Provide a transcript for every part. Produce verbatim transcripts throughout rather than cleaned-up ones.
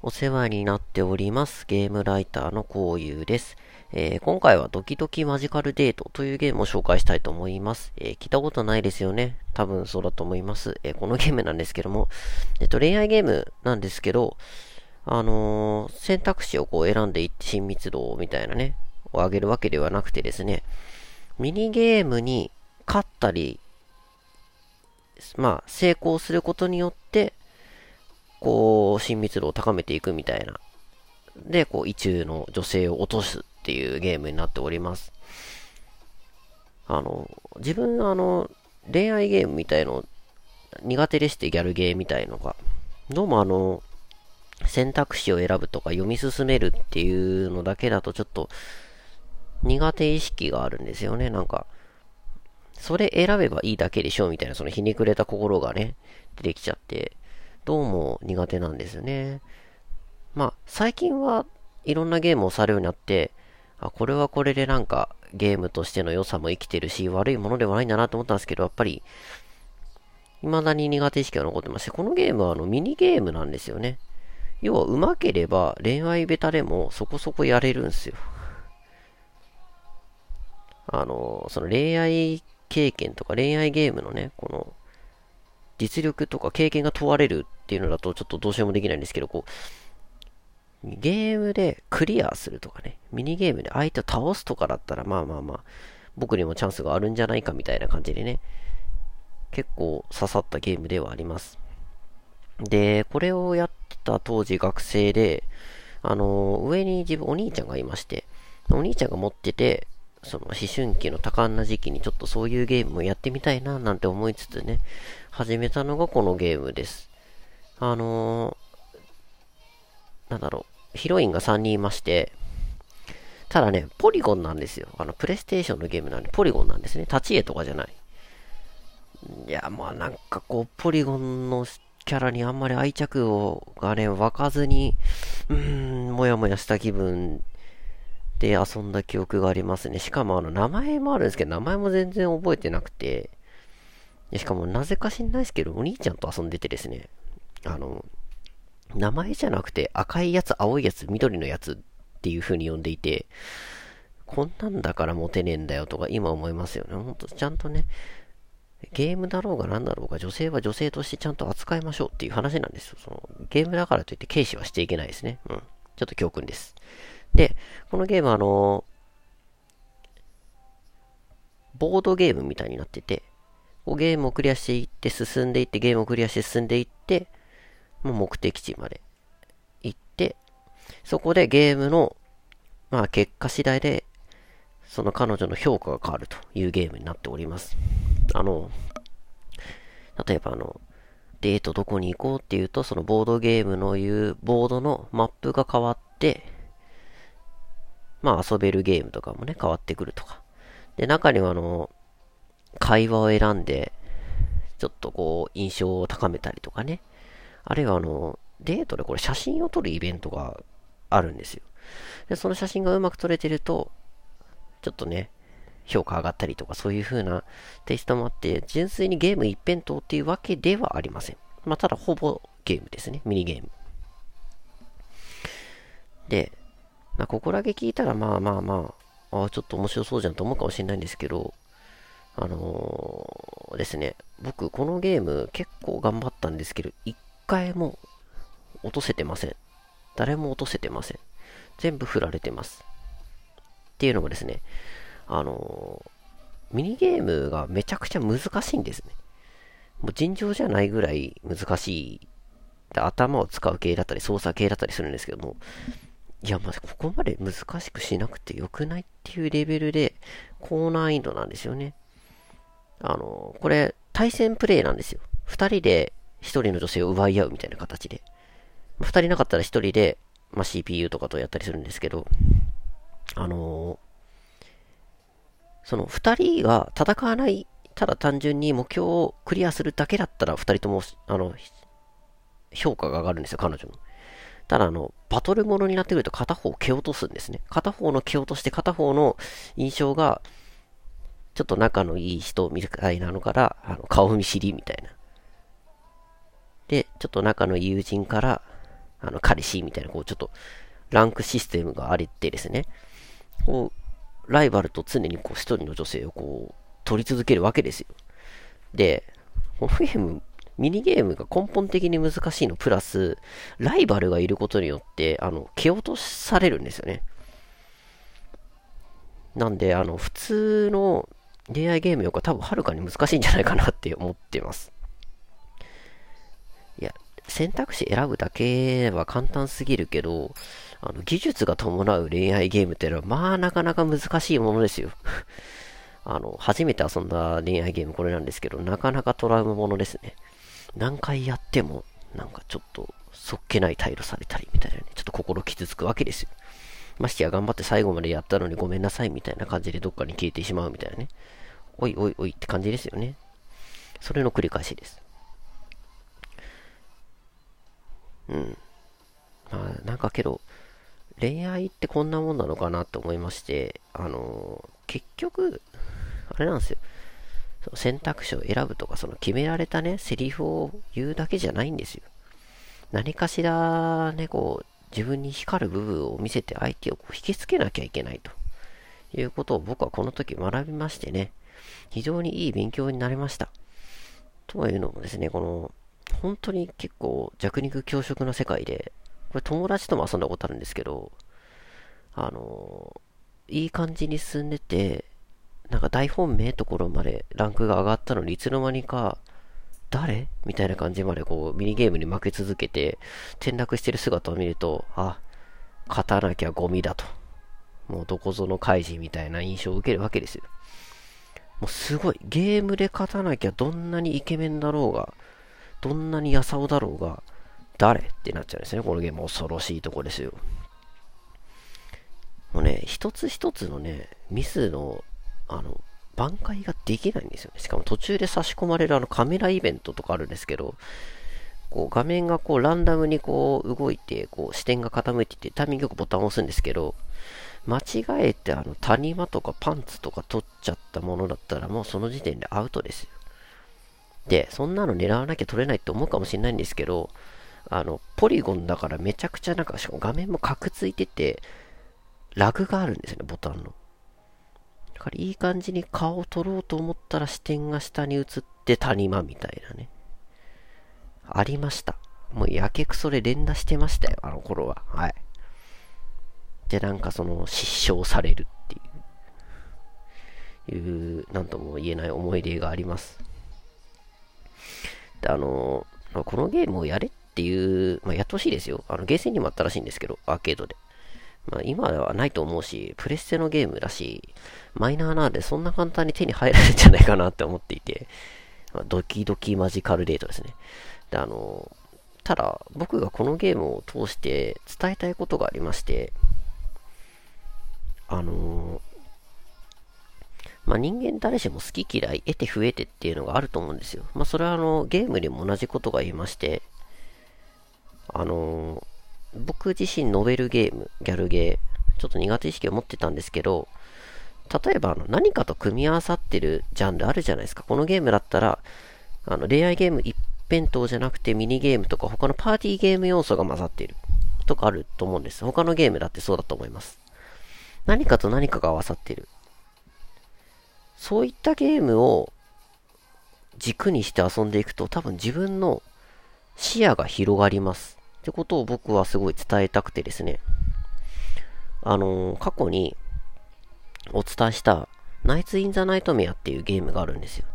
お世話になっておりますゲームライターのこうゆうです、えー、今回はドキドキマジカルデートというゲームを紹介したいと思います、えー、聞いたことないですよね。多分そうだと思います、えー、このゲームなんですけども、えっと、恋愛ゲームなんですけど、あのー、選択肢をこう選んでいって親密度みたいなねを上げるわけではなくてですね、ミニゲームに勝ったりまあ成功することによってこう親密度を高めていくみたいなでこう意中の女性を落とすっていうゲームになっております。あの自分あの恋愛ゲームみたいの苦手でして、ギャルゲーみたいのがどうもあの選択肢を選ぶとか読み進めるっていうのだけだとちょっと苦手意識があるんですよね。なんかそれ選べばいいだけでしょみたいな、そのひねくれた心がね出てきちゃってどうも苦手なんですね。まあ最近はいろんなゲームをされるようになって、あこれはこれでなんかゲームとしての良さも生きてるし悪いものではないんだなと思ったんですけど、やっぱり未だに苦手意識が残ってまして、このゲームはあのミニゲームなんですよね。要は上手ければ恋愛ベタでもそこそこやれるんですよ。あのその恋愛経験とか恋愛ゲームのねこの実力とか経験が問われるっていうのだとちょっとどうしようもできないんですけど、こうゲームでクリアするとかね、ミニゲームで相手を倒すとかだったらまあまあまあ僕にもチャンスがあるんじゃないかみたいな感じでね、結構刺さったゲームではあります。でこれをやってた当時学生で、あの上に自分お兄ちゃんがいまして、お兄ちゃんが持っててその思春期の多感な時期にちょっとそういうゲームをやってみたいななんて思いつつね始めたのがこのゲームです。あのー、なんだろう、ヒロインがさんにんいまして、ただねポリゴンなんですよ。あのプレイステーションのゲームなんでポリゴンなんですね。立ち絵とかじゃない。いやまあなんかこうポリゴンのキャラにあんまり愛着をがね湧かずにうーんもやもやした気分で遊んだ記憶がありますね。しかもあの名前もあるんですけど名前も全然覚えてなくて、しかもなぜか知んないですけどお兄ちゃんと遊んでてですね、あの名前じゃなくて赤いやつ青いやつ緑のやつっていう風に呼んでいて、こんなんだからモテねえんだよとか今思いますよね。ほんとちゃんとねゲームだろうがなんだろうが女性は女性としてちゃんと扱いましょうっていう話なんですよ。そのゲームだからといって軽視はしていけないですね。うん、ちょっと教訓です。で、このゲームはあのー、ボードゲームみたいになってて、こうゲームをクリアしていって進んでいって、ゲームをクリアして進んでいって、もう目的地まで行って、そこでゲームの、まあ結果次第で、その彼女の評価が変わるというゲームになっております。あの、例えばあの、デートどこに行こうっていうと、そのボードゲームのいうボードのマップが変わって、まあ遊べるゲームとかもね変わってくるとかで、中にはあの会話を選んでちょっとこう印象を高めたりとかね、あるいはあのデートでこれ写真を撮るイベントがあるんですよ。でその写真がうまく撮れてるとちょっとね評価上がったりとか、そういう風なテイストもあって、純粋にゲーム一辺倒っていうわけではありません。まあただほぼゲームですね、ミニゲームで。ここだけ聞いたらまあまあまあ、ああちょっと面白そうじゃんと思うかもしれないんですけど、あのー、ですね、僕このゲーム結構頑張ったんですけど、一回も落とせてません。誰も落とせてません。全部振られてます。っていうのもですね、あのー、ミニゲームがめちゃくちゃ難しいんですね。もう尋常じゃないぐらい難しい。頭を使う系だったり操作系だったりするんですけども、いやまあここまで難しくしなくてよくないっていうレベルで高難易度なんですよね。あのこれ対戦プレイなんですよ。ふたりでひとりの女性を奪い合うみたいな形で、ふたりなかったらひとりで、まあ、シーピーユー とかとやったりするんですけど、あのそのふたりが戦わない、ただ単純に目標をクリアするだけだったらふたりともあの評価が上がるんですよ、彼女の。ただあのバトルものになってくると片方蹴落とすんですね。片方の蹴落として片方の印象がちょっと仲のいい人みたいなのからあの顔見知りみたいなで、ちょっと仲のいい友人からあの、彼氏みたいな、こう、ちょっと、ランクシステムがありってですね、こう、ライバルと常にこう、一人の女性をこう、取り続けるわけですよ。で、このゲーム、ミニゲームが根本的に難しいの、プラス、ライバルがいることによって、あの、蹴落とされるんですよね。なんで、あの、普通の恋愛ゲームよりか多分はるかに難しいんじゃないかなって思ってます。いや、選択肢選ぶだけは簡単すぎるけど、あの、技術が伴う恋愛ゲームってのは、まあ、なかなか難しいものですよ。あの、初めて遊んだ恋愛ゲームこれなんですけど、なかなかトラウマものですね。何回やっても、なんかちょっと、そっけない態度されたりみたいなね、ちょっと心傷つくわけですよ。ましてや頑張って最後までやったのにごめんなさいみたいな感じでどっかに消えてしまうみたいなね。おいおいおいって感じですよね。それの繰り返しです。うん。まあ、なんかけど、恋愛ってこんなもんなのかなと思いまして、あのー、結局、あれなんですよ。その選択肢を選ぶとか、その決められたね、セリフを言うだけじゃないんですよ。何かしらね、こう、自分に光る部分を見せて相手を引きつけなきゃいけないということを僕はこの時学びましてね、非常にいい勉強になりました。というのもですね、この本当に結構弱肉強食の世界で、これ友達とも遊んだことあるんですけど、あの、いい感じに進んでて、なんか大本命ところまでランクが上がったのにいつの間にか、誰みたいな感じまでこうミニゲームに負け続けて転落してる姿を見ると、あ、勝たなきゃゴミだと、もうどこぞの怪人みたいな印象を受けるわけですよ。もうすごいゲームで勝たなきゃ、どんなにイケメンだろうがどんなにヤサオだろうが誰ってなっちゃうんですね。このゲーム恐ろしいとこですよ。もうね、一つ一つのねミスのあの挽回ができないんですよね。しかも途中で差し込まれるあのカメライベントとかあるんですけど、こう画面がこうランダムにこう動いて、こう視点が傾いてて、タイミングよくボタンを押すんですけど、間違えてあの谷間とかパンツとか取っちゃったものだったらもうその時点でアウトですよ。で、そんなの狙わなきゃ取れないって思うかもしれないんですけど、あのポリゴンだからめちゃくちゃなんか、しかも画面もカクついててラグがあるんですよね、ボタンの。だからいい感じに顔を取ろうと思ったら視点が下に移って谷間みたいなね。ありました。もうやけくそで連打してましたよ、あの頃は。はい。で、なんかその失笑されるっていう、いう、なんとも言えない思い出があります。で、あの、このゲームをやれっていう、まあ、やってほしいですよ。あの、ゲーセンにもあったらしいんですけど、アーケードで。まあ、今はないと思うし、プレステのゲームだし、マイナーなんでそんな簡単に手に入らないんじゃないかなって思っていて、まあ、ドキドキマジカルデートですね。で、あの、ただ僕がこのゲームを通して伝えたいことがありまして、あの、まあ、人間誰しも好き嫌い、得て増えてっていうのがあると思うんですよ。まあ、それはあの、ゲームでも同じことが言えまして、あの、僕自身ノベルゲーム、ギャルゲー、ちょっと苦手意識を持ってたんですけど、例えばあの何かと組み合わさってるジャンルあるじゃないですか。このゲームだったら、あの恋愛ゲーム一辺倒じゃなくてミニゲームとか他のパーティーゲーム要素が混ざっているとかあると思うんです。他のゲームだってそうだと思います。何かと何かが合わさっている。そういったゲームを軸にして遊んでいくと多分自分の視野が広がります。ってことを僕はすごい伝えたくてですね、あのー、過去にお伝えしたナイツ・イン・ザ・ナイトメアっていうゲームがあるんですよ。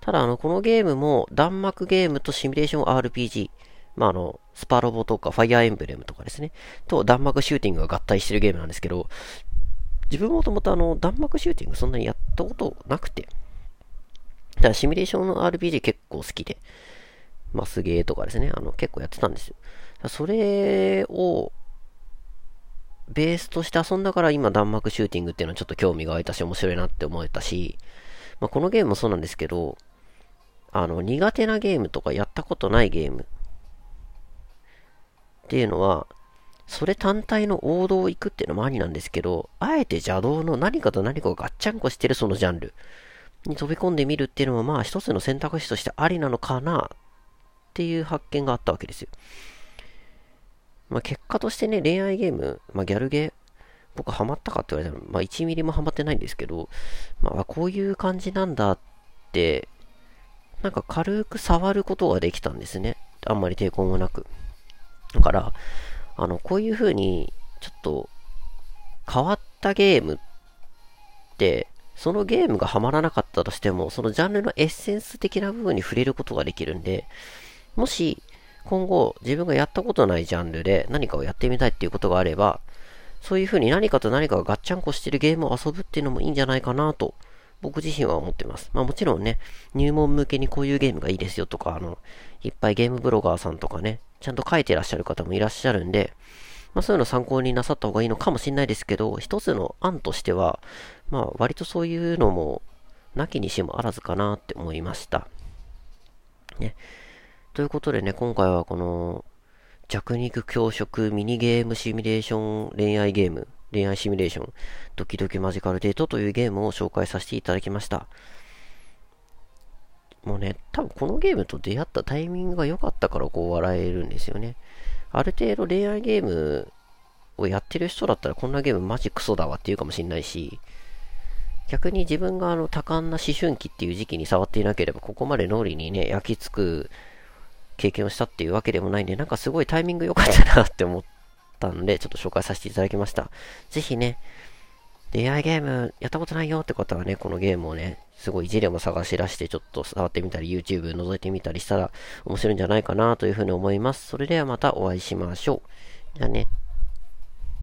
ただあのこのゲームも弾幕ゲームとシミュレーション アールピージー、まああのスパロボとかファイアーエンブレムとかですねと弾幕シューティングが合体してるゲームなんですけど、自分もともとあの弾幕シューティングそんなにやったことなくて、ただシミュレーションの アールピージー 結構好きで、まあ、すげーとかですね、あの結構やってたんですよ。それをベースとして遊んだから今弾幕シューティングっていうのはちょっと興味が湧いたし面白いなって思えたし、まあ、このゲームもそうなんですけど、あの苦手なゲームとかやったことないゲームっていうのはそれ単体の王道を行くっていうのもありなんですけど、あえて邪道の何かと何かをガッチャンコしてるそのジャンルに飛び込んでみるっていうのはまあ一つの選択肢としてありなのかなっていう発見があったわけですよ。まあ、結果としてね、恋愛ゲーム、まあ、ギャルゲー、僕ハマったかって言われたら、まあ、いちミリもハマってないんですけど、まあ、こういう感じなんだって、なんか軽く触ることができたんですね。あんまり抵抗もなく。だから、あの、こういう風に、ちょっと、変わったゲームって、そのゲームがハマらなかったとしても、そのジャンルのエッセンス的な部分に触れることができるんで、もし、今後、自分がやったことないジャンルで何かをやってみたいっていうことがあれば、そういう風に何かと何かがガッチャンコしてるゲームを遊ぶっていうのもいいんじゃないかなと、僕自身は思ってます。まあもちろんね、入門向けにこういうゲームがいいですよとか、あの、いっぱいゲームブロガーさんとかね、ちゃんと書いてらっしゃる方もいらっしゃるんで、まあそういうの参考になさった方がいいのかもしれないですけど、一つの案としては、まあ割とそういうのも、なきにしもあらずかなって思いました。ね。ということでね、今回はこの、弱肉強食ミニゲームシミュレーション恋愛ゲーム、恋愛シミュレーション、ドキドキマジカルデートというゲームを紹介させていただきました。もうね、多分このゲームと出会ったタイミングが良かったからこう笑えるんですよね。ある程度恋愛ゲームをやってる人だったらこんなゲームマジクソだわっていうかもしんないし、逆に自分があの多感な思春期っていう時期に触っていなければここまで脳裏にね、焼き付く経験をしたっていうわけでもないんで、なんかすごいタイミング良かったなって思ったんで、ちょっと紹介させていただきました。ぜひね、恋愛ゲームやったことないよって方はね、このゲームをね、すごいジレも探し出して、ちょっと触ってみたり、YouTube 覗いてみたりしたら面白いんじゃないかなというふうに思います。それではまたお会いしましょう。じゃあね。